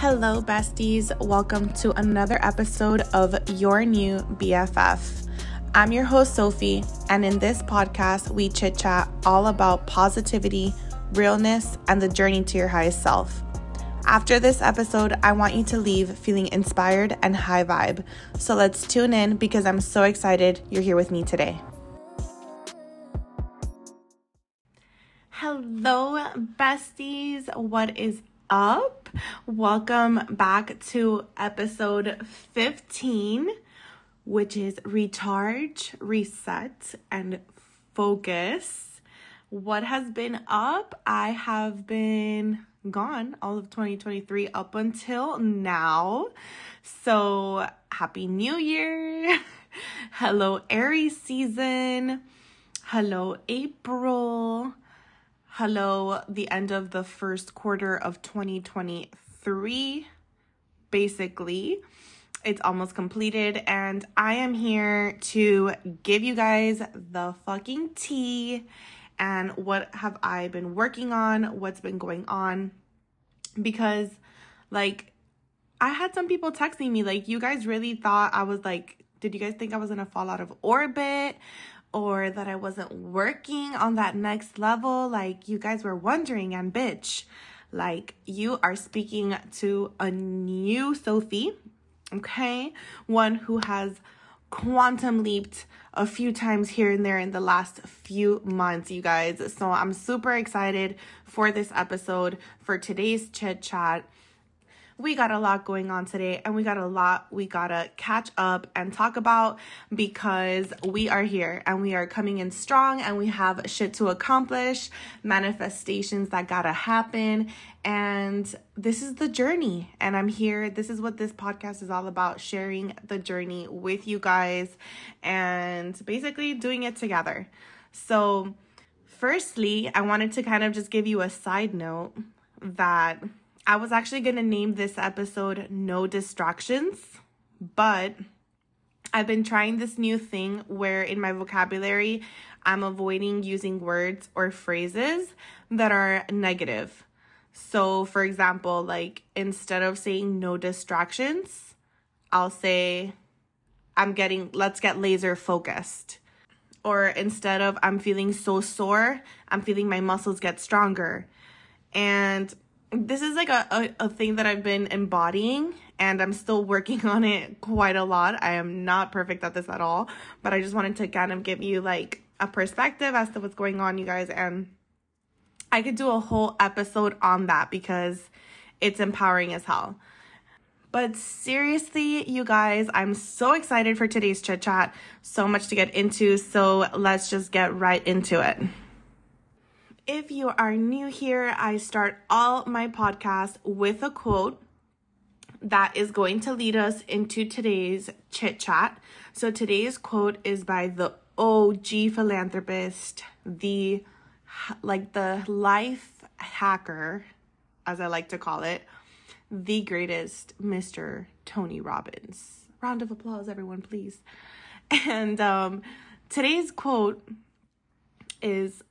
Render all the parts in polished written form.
Hello besties, welcome to another episode of Your New BFF. I'm your host Sophie, and in this podcast we chit chat all about positivity, realness, and the journey to your highest self. After this episode, I want you to leave feeling inspired and high vibe. So let's tune in because I'm so excited you're here with me today. Hello besties, what is up? Welcome back to episode 15, which is recharge, reset, and focus. What has been up? I have been gone all of 2023 up until now. So happy new year. Hello Aries season. Hello April. Hello, the end of the first quarter of 2023, basically. It's almost completed, and I am here to give you guys the fucking tea and what have I been working on, what's been going on, because, like, I had some people texting me, like, you guys really thought I was, like, did you guys think I was gonna fall out of orbit? Or that I wasn't working on that next level, like you guys were wondering, and bitch, like you are speaking to a new Sophie, okay? One who has quantum leaped a few times here and there in the last few months, you guys. So I'm super excited for this episode, for today's chit chat. We got a lot going on today, and we got a lot we gotta catch up and talk about because we are here and we are coming in strong and we have shit to accomplish, manifestations that gotta happen, and this is the journey, and I'm here. This is what this podcast is all about, sharing the journey with you guys and basically doing it together. So firstly, I wanted to kind of just give you a side note that I was actually going to name this episode No Distractions, but I've been trying this new thing where in my vocabulary, I'm avoiding using words or phrases that are negative. So for example, like instead of saying no distractions, I'll say let's get laser focused. Or instead of I'm feeling so sore, I'm feeling my muscles get stronger. And this is like a thing that I've been embodying, and I'm still working on it quite a lot. I am not perfect at this at all, but I just wanted to kind of give you like a perspective as to what's going on, you guys. And I could do a whole episode on that because it's empowering as hell. But seriously, you guys, I'm so excited for today's chit chat. So much to get into. So let's just get right into it. If you are new here, I start all my podcasts with a quote that is going to lead us into today's chit chat. So today's quote is by the OG philanthropist, the life hacker, as I like to call it, the greatest Mr. Tony Robbins. Round of applause, everyone, please. And today's quote is,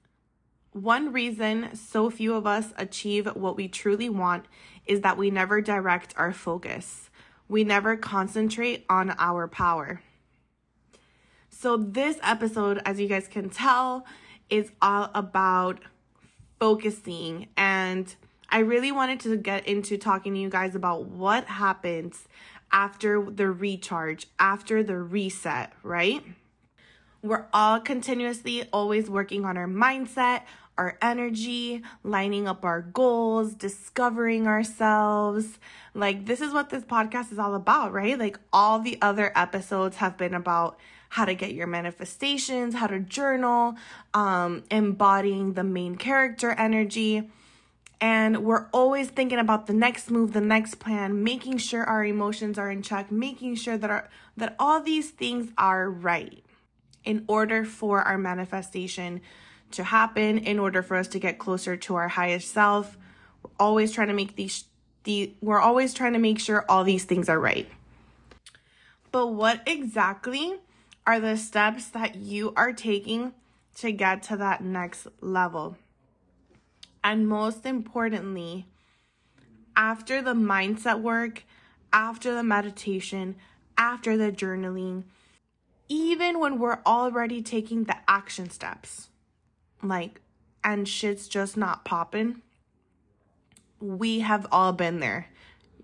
"One reason so few of us achieve what we truly want is that we never direct our focus. We never concentrate on our power." So this episode, as you guys can tell, is all about focusing. And I really wanted to get into talking to you guys about what happens after the recharge, after the reset, right? We're all continuously always working on our mindset, our energy, lining up our goals, discovering ourselves. Like, this is what this podcast is all about, right? Like, all the other episodes have been about how to get your manifestations, how to journal, embodying the main character energy. And we're always thinking about the next move, the next plan, making sure our emotions are in check, making sure that that all these things are right in order for our manifestation to happen, in order for us to get closer to our highest self. We're always trying to make we're always trying to make sure all these things are right. But what exactly are the steps that you are taking to get to that next level? And most importantly, after the mindset work, after the meditation, after the journaling, even when we're already taking the action steps, like, and shit's just not popping, we have all been there.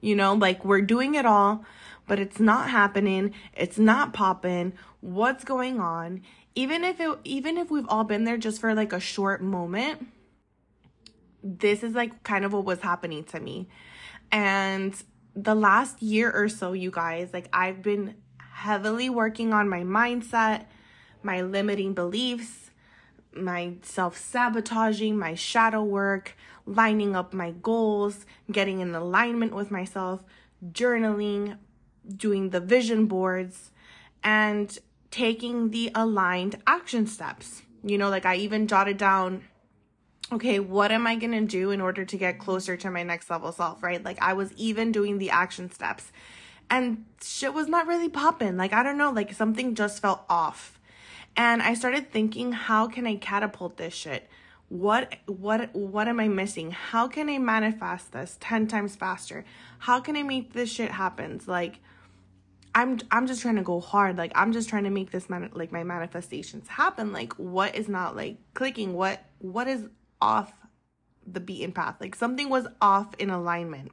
You know, like, we're doing it all, but it's not happening. It's not popping. What's going on? Even if we've all been there just for like a short moment, this is like kind of what was happening to me. And the last year or so, you guys, like, I've been heavily working on my mindset, my limiting beliefs, my self-sabotaging, my shadow work, lining up my goals, getting in alignment with myself, journaling, doing the vision boards, and taking the aligned action steps. You know, like, I even jotted down, okay, what am I going to do in order to get closer to my next level self, right? Like, I was even doing the action steps and shit was not really popping. Like, I don't know, like, something just felt off. And I started thinking, how can I catapult this shit? What am I missing? How can I manifest this 10 times faster? How can I make this shit happen? Like, I'm just trying to go hard. Like, I'm just trying to make this my manifestations happen. Like, what is not like clicking? What is off the beaten path? Like, something was off in alignment.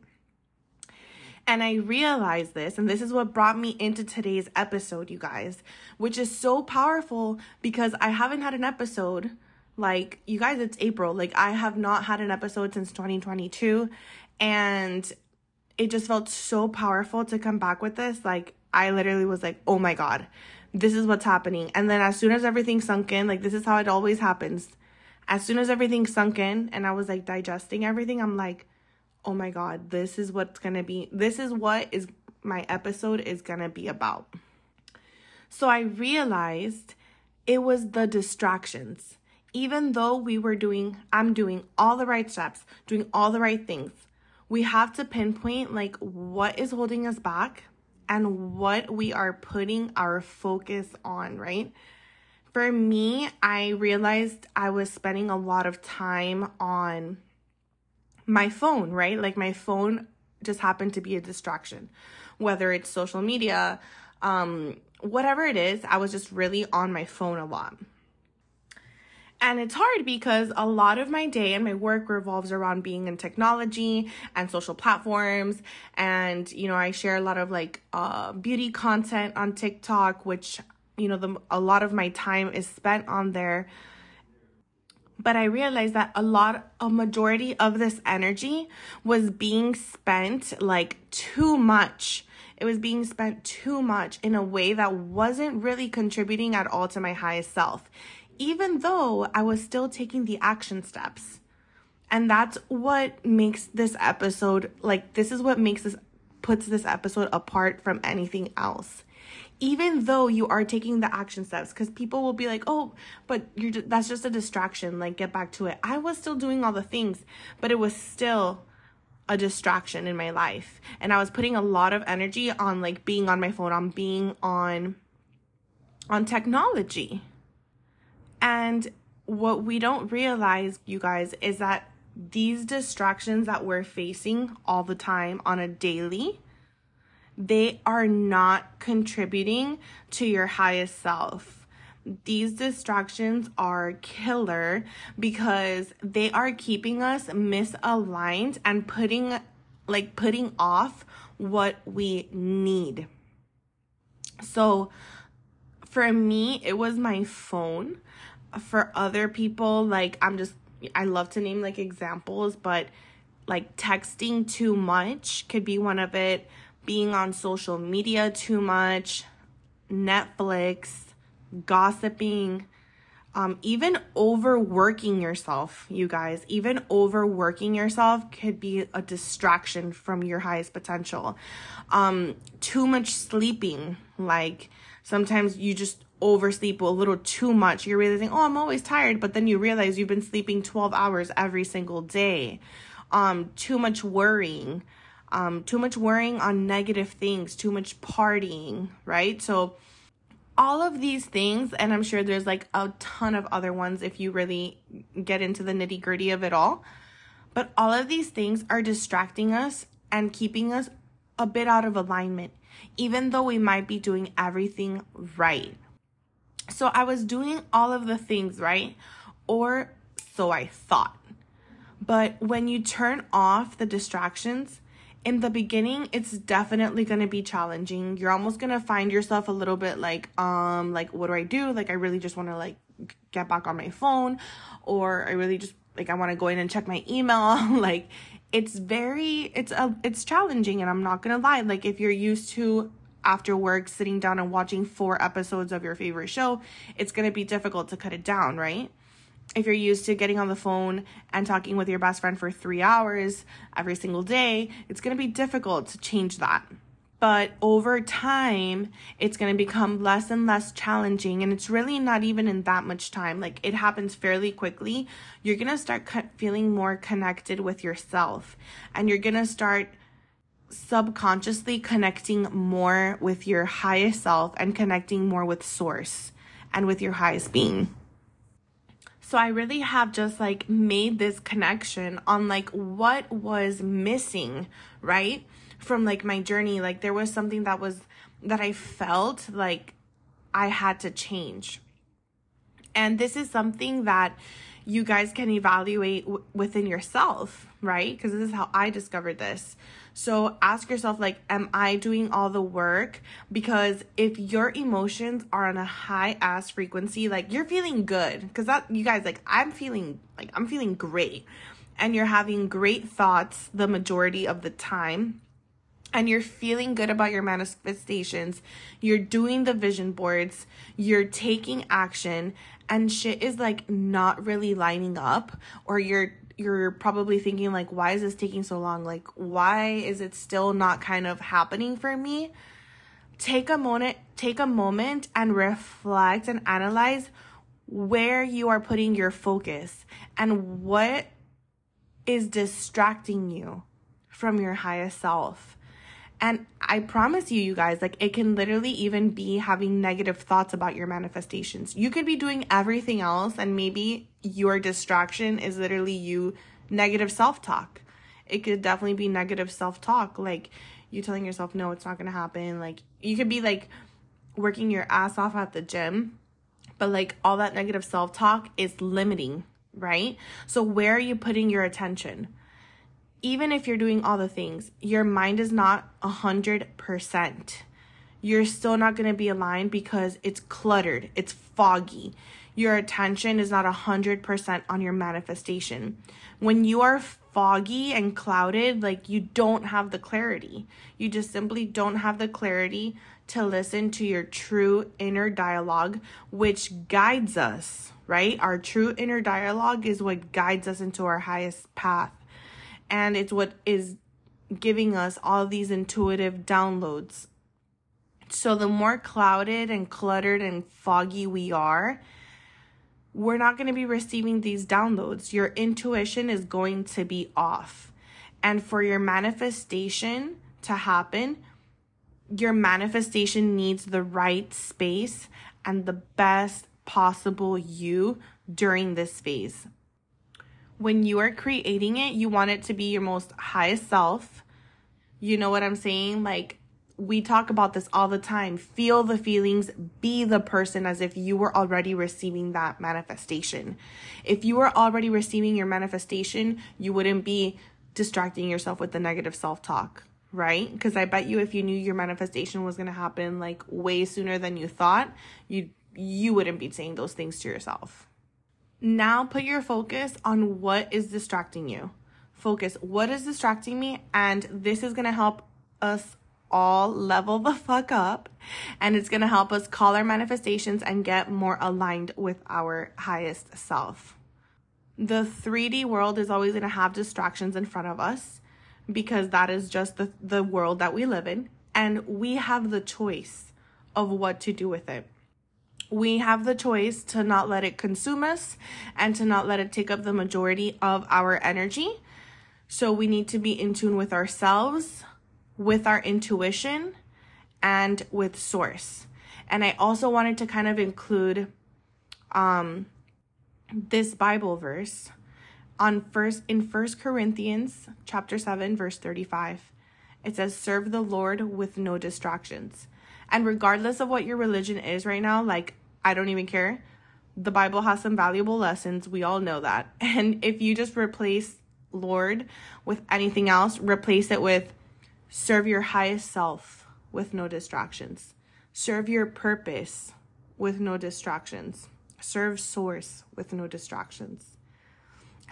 And I realized this, and this is what brought me into today's episode, you guys, which is so powerful because I haven't had an episode. Like, you guys, it's April. Like, I have not had an episode since 2022, and it just felt so powerful to come back with this. Like, I literally was like, oh my God, this is what's happening. And then as soon as everything sunk in, like, this is how it always happens. As soon as everything sunk in and I was like digesting everything, I'm like, oh my God, this is what's going to be. This is what is my episode is going to be about. So I realized it was the distractions. Even though I'm doing all the right steps, doing all the right things, we have to pinpoint like what is holding us back and what we are putting our focus on, right? For me, I realized I was spending a lot of time on my phone, right? Like, my phone just happened to be a distraction, whether it's social media, whatever it is, I was just really on my phone a lot. And it's hard because a lot of my day and my work revolves around being in technology and social platforms. And, you know, I share a lot of like beauty content on TikTok, which, you know, a lot of my time is spent on there. But I realized that a majority of this energy was being spent like too much. It was being spent too much in a way that wasn't really contributing at all to my highest self, even though I was still taking the action steps. And that's what makes this episode, like, this is what puts this episode apart from anything else. Even though you are taking the action steps, because people will be like, oh, but that's just a distraction, like, get back to it. I was still doing all the things, but it was still a distraction in my life. And I was putting a lot of energy on like being on my phone, on being on technology. And what we don't realize, you guys, is that these distractions that we're facing all the time on a daily, they are not contributing to your highest self. These distractions are killer because they are keeping us misaligned and putting off what we need. So for me, it was my phone. For other people, like, I love to name like examples, but like texting too much could be one of it. Being on social media too much, Netflix, gossiping, even overworking yourself, you guys. Even overworking yourself could be a distraction from your highest potential. Too much sleeping, like sometimes you just oversleep a little too much. You're realizing, oh, I'm always tired, but then you realize you've been sleeping 12 hours every single day. Too much worrying. Too much worrying on negative things, too much partying, right? So all of these things, and I'm sure there's like a ton of other ones if you really get into the nitty-gritty of it all, But all of these things are distracting us and keeping us a bit out of alignment, even though we might be doing everything right. So I was doing all of the things right, or so I thought. But when you turn off the distractions, in the beginning, it's definitely going to be challenging. You're almost going to find yourself a little bit like, what do? Like, I really just want to like get back on my phone, or I really just like, I want to go in and check my email. Like, it's challenging. And I'm not going to lie. Like, if you're used to after work sitting down and watching 4 episodes of your favorite show, it's going to be difficult to cut it down, right? If you're used to getting on the phone and talking with your best friend for 3 hours every single day, it's going to be difficult to change that. But over time, it's going to become less and less challenging. And it's really not even in that much time. Like, it happens fairly quickly. You're going to start feeling more connected with yourself. And you're going to start subconsciously connecting more with your highest self and connecting more with source and with your highest being. So I really have just like made this connection on like what was missing, right? From like my journey, like there was something that I felt like I had to change. And this is something that you guys can evaluate within yourself, right? Because this is how I discovered this. So ask yourself, like, am I doing all the work? Because if your emotions are on a high ass frequency, like you're feeling good, because that, you guys, like I'm feeling great, and you're having great thoughts the majority of the time, and you're feeling good about your manifestations, you're doing the vision boards, you're taking action, and shit is like not really lining up, or you're probably thinking like, why is this taking so long? Like, why is it still not kind of happening for me? Take a moment and reflect and analyze where you are putting your focus and what is distracting you from your highest self. And I promise you, you guys, like it can literally even be having negative thoughts about your manifestations. You could be doing everything else, and maybe your distraction is literally you negative self-talk. It could definitely be negative self-talk. Like you telling yourself, no, it's not going to happen. Like you could be like working your ass off at the gym, but like all that negative self-talk is limiting, right? So where are you putting your attention? Even if you're doing all the things, your mind is not 100%. You're still not going to be aligned because it's cluttered. It's foggy. Your attention is not 100% on your manifestation. When you are foggy and clouded, like you don't have the clarity. You just simply don't have the clarity to listen to your true inner dialogue, which guides us, right? Our true inner dialogue is what guides us into our highest path. And it's what is giving us all these intuitive downloads. So the more clouded and cluttered and foggy we are, we're not going to be receiving these downloads. Your intuition is going to be off. And for your manifestation to happen, your manifestation needs the right space and the best possible you during this phase. When you are creating it, you want it to be your most highest self. You know what I'm saying? Like, we talk about this all the time. Feel the feelings, be the person as if you were already receiving that manifestation. If you were already receiving your manifestation, you wouldn't be distracting yourself with the negative self-talk, right? Because I bet you if you knew your manifestation was going to happen like way sooner than you thought, you wouldn't be saying those things to yourself. Now put your focus on what is distracting you. Focus, what is distracting me? And this is going to help us all level the fuck up. And it's going to help us call our manifestations and get more aligned with our highest self. The 3D world is always going to have distractions in front of us because that is just the world that we live in. And we have the choice of what to do with it. We have the choice to not let it consume us and to not let it take up the majority of our energy. So we need to be in tune with ourselves, with our intuition, and with source. And I also wanted to kind of include this Bible verse in First Corinthians chapter 7, verse 35, it says, serve the Lord with no distractions. And regardless of what your religion is right now, like, I don't even care. The Bible has some valuable lessons. We all know that. And if you just replace Lord with anything else, replace it with serve your highest self with no distractions. Serve your purpose with no distractions. Serve source with no distractions.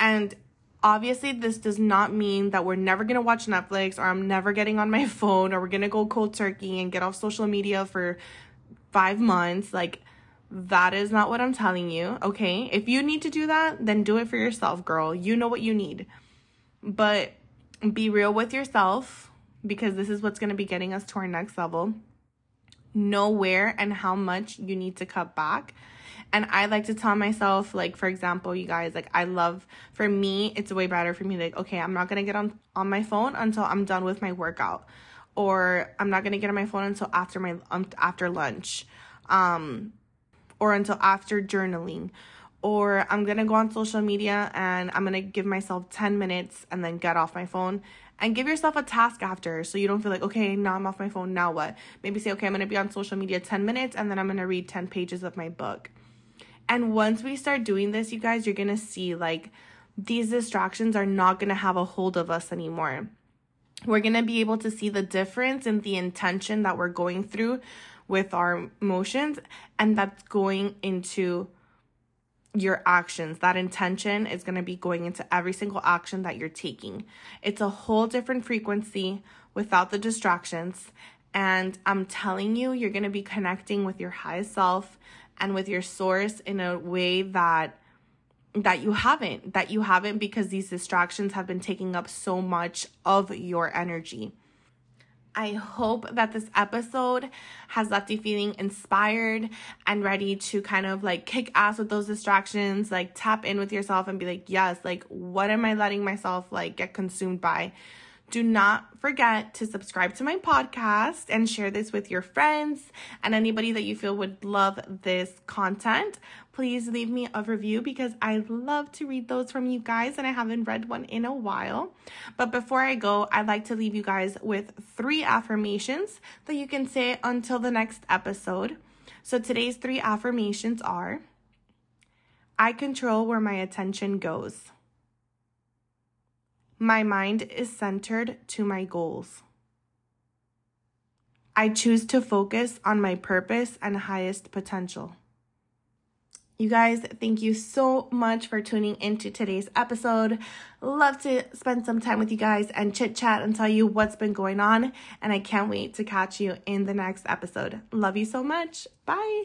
And obviously, this does not mean that we're never going to watch Netflix, or I'm never getting on my phone, or we're going to go cold turkey and get off social media for 5 months. Like, that is not what I'm telling you, okay? If you need to do that, then do it for yourself, girl. You know what you need. But be real with yourself, because this is what's going to be getting us to our next level. Know where and how much you need to cut back. And I like to tell myself, like, for example, you guys, like, for me, it's way better for me, like, okay, I'm not going to get on my phone until I'm done with my workout. Or I'm not going to get on my phone until after after lunch. Or until after journaling. Or I'm going to go on social media and I'm going to give myself 10 minutes and then get off my phone. And give yourself a task after, so you don't feel like, okay, now I'm off my phone, now what? Maybe say, okay, I'm going to be on social media 10 minutes and then I'm going to read 10 pages of my book. And once we start doing this, you guys, you're going to see, like, these distractions are not going to have a hold of us anymore. We're going to be able to see the difference in the intention that we're going through with our emotions, and that's going into your actions. That intention is going to be going into every single action that you're taking. It's a whole different frequency without the distractions. And I'm telling you, you're going to be connecting with your highest self and with your source in a way that you haven't, because these distractions have been taking up so much of your energy. I hope that this episode has left you feeling inspired and ready to kind of, like, kick ass with those distractions, like, tap in with yourself and be like, yes, like, what am I letting myself, like, get consumed by? Do not forget to subscribe to my podcast and share this with your friends and anybody that you feel would love this content. Please leave me a review, because I love to read those from you guys and I haven't read one in a while. But before I go, I'd like to leave you guys with 3 affirmations that you can say until the next episode. So today's 3 affirmations are: I control where my attention goes. My mind is centered to my goals. I choose to focus on my purpose and highest potential. You guys, thank you so much for tuning into today's episode. Love to spend some time with you guys and chit chat and tell you what's been going on. And I can't wait to catch you in the next episode. Love you so much. Bye.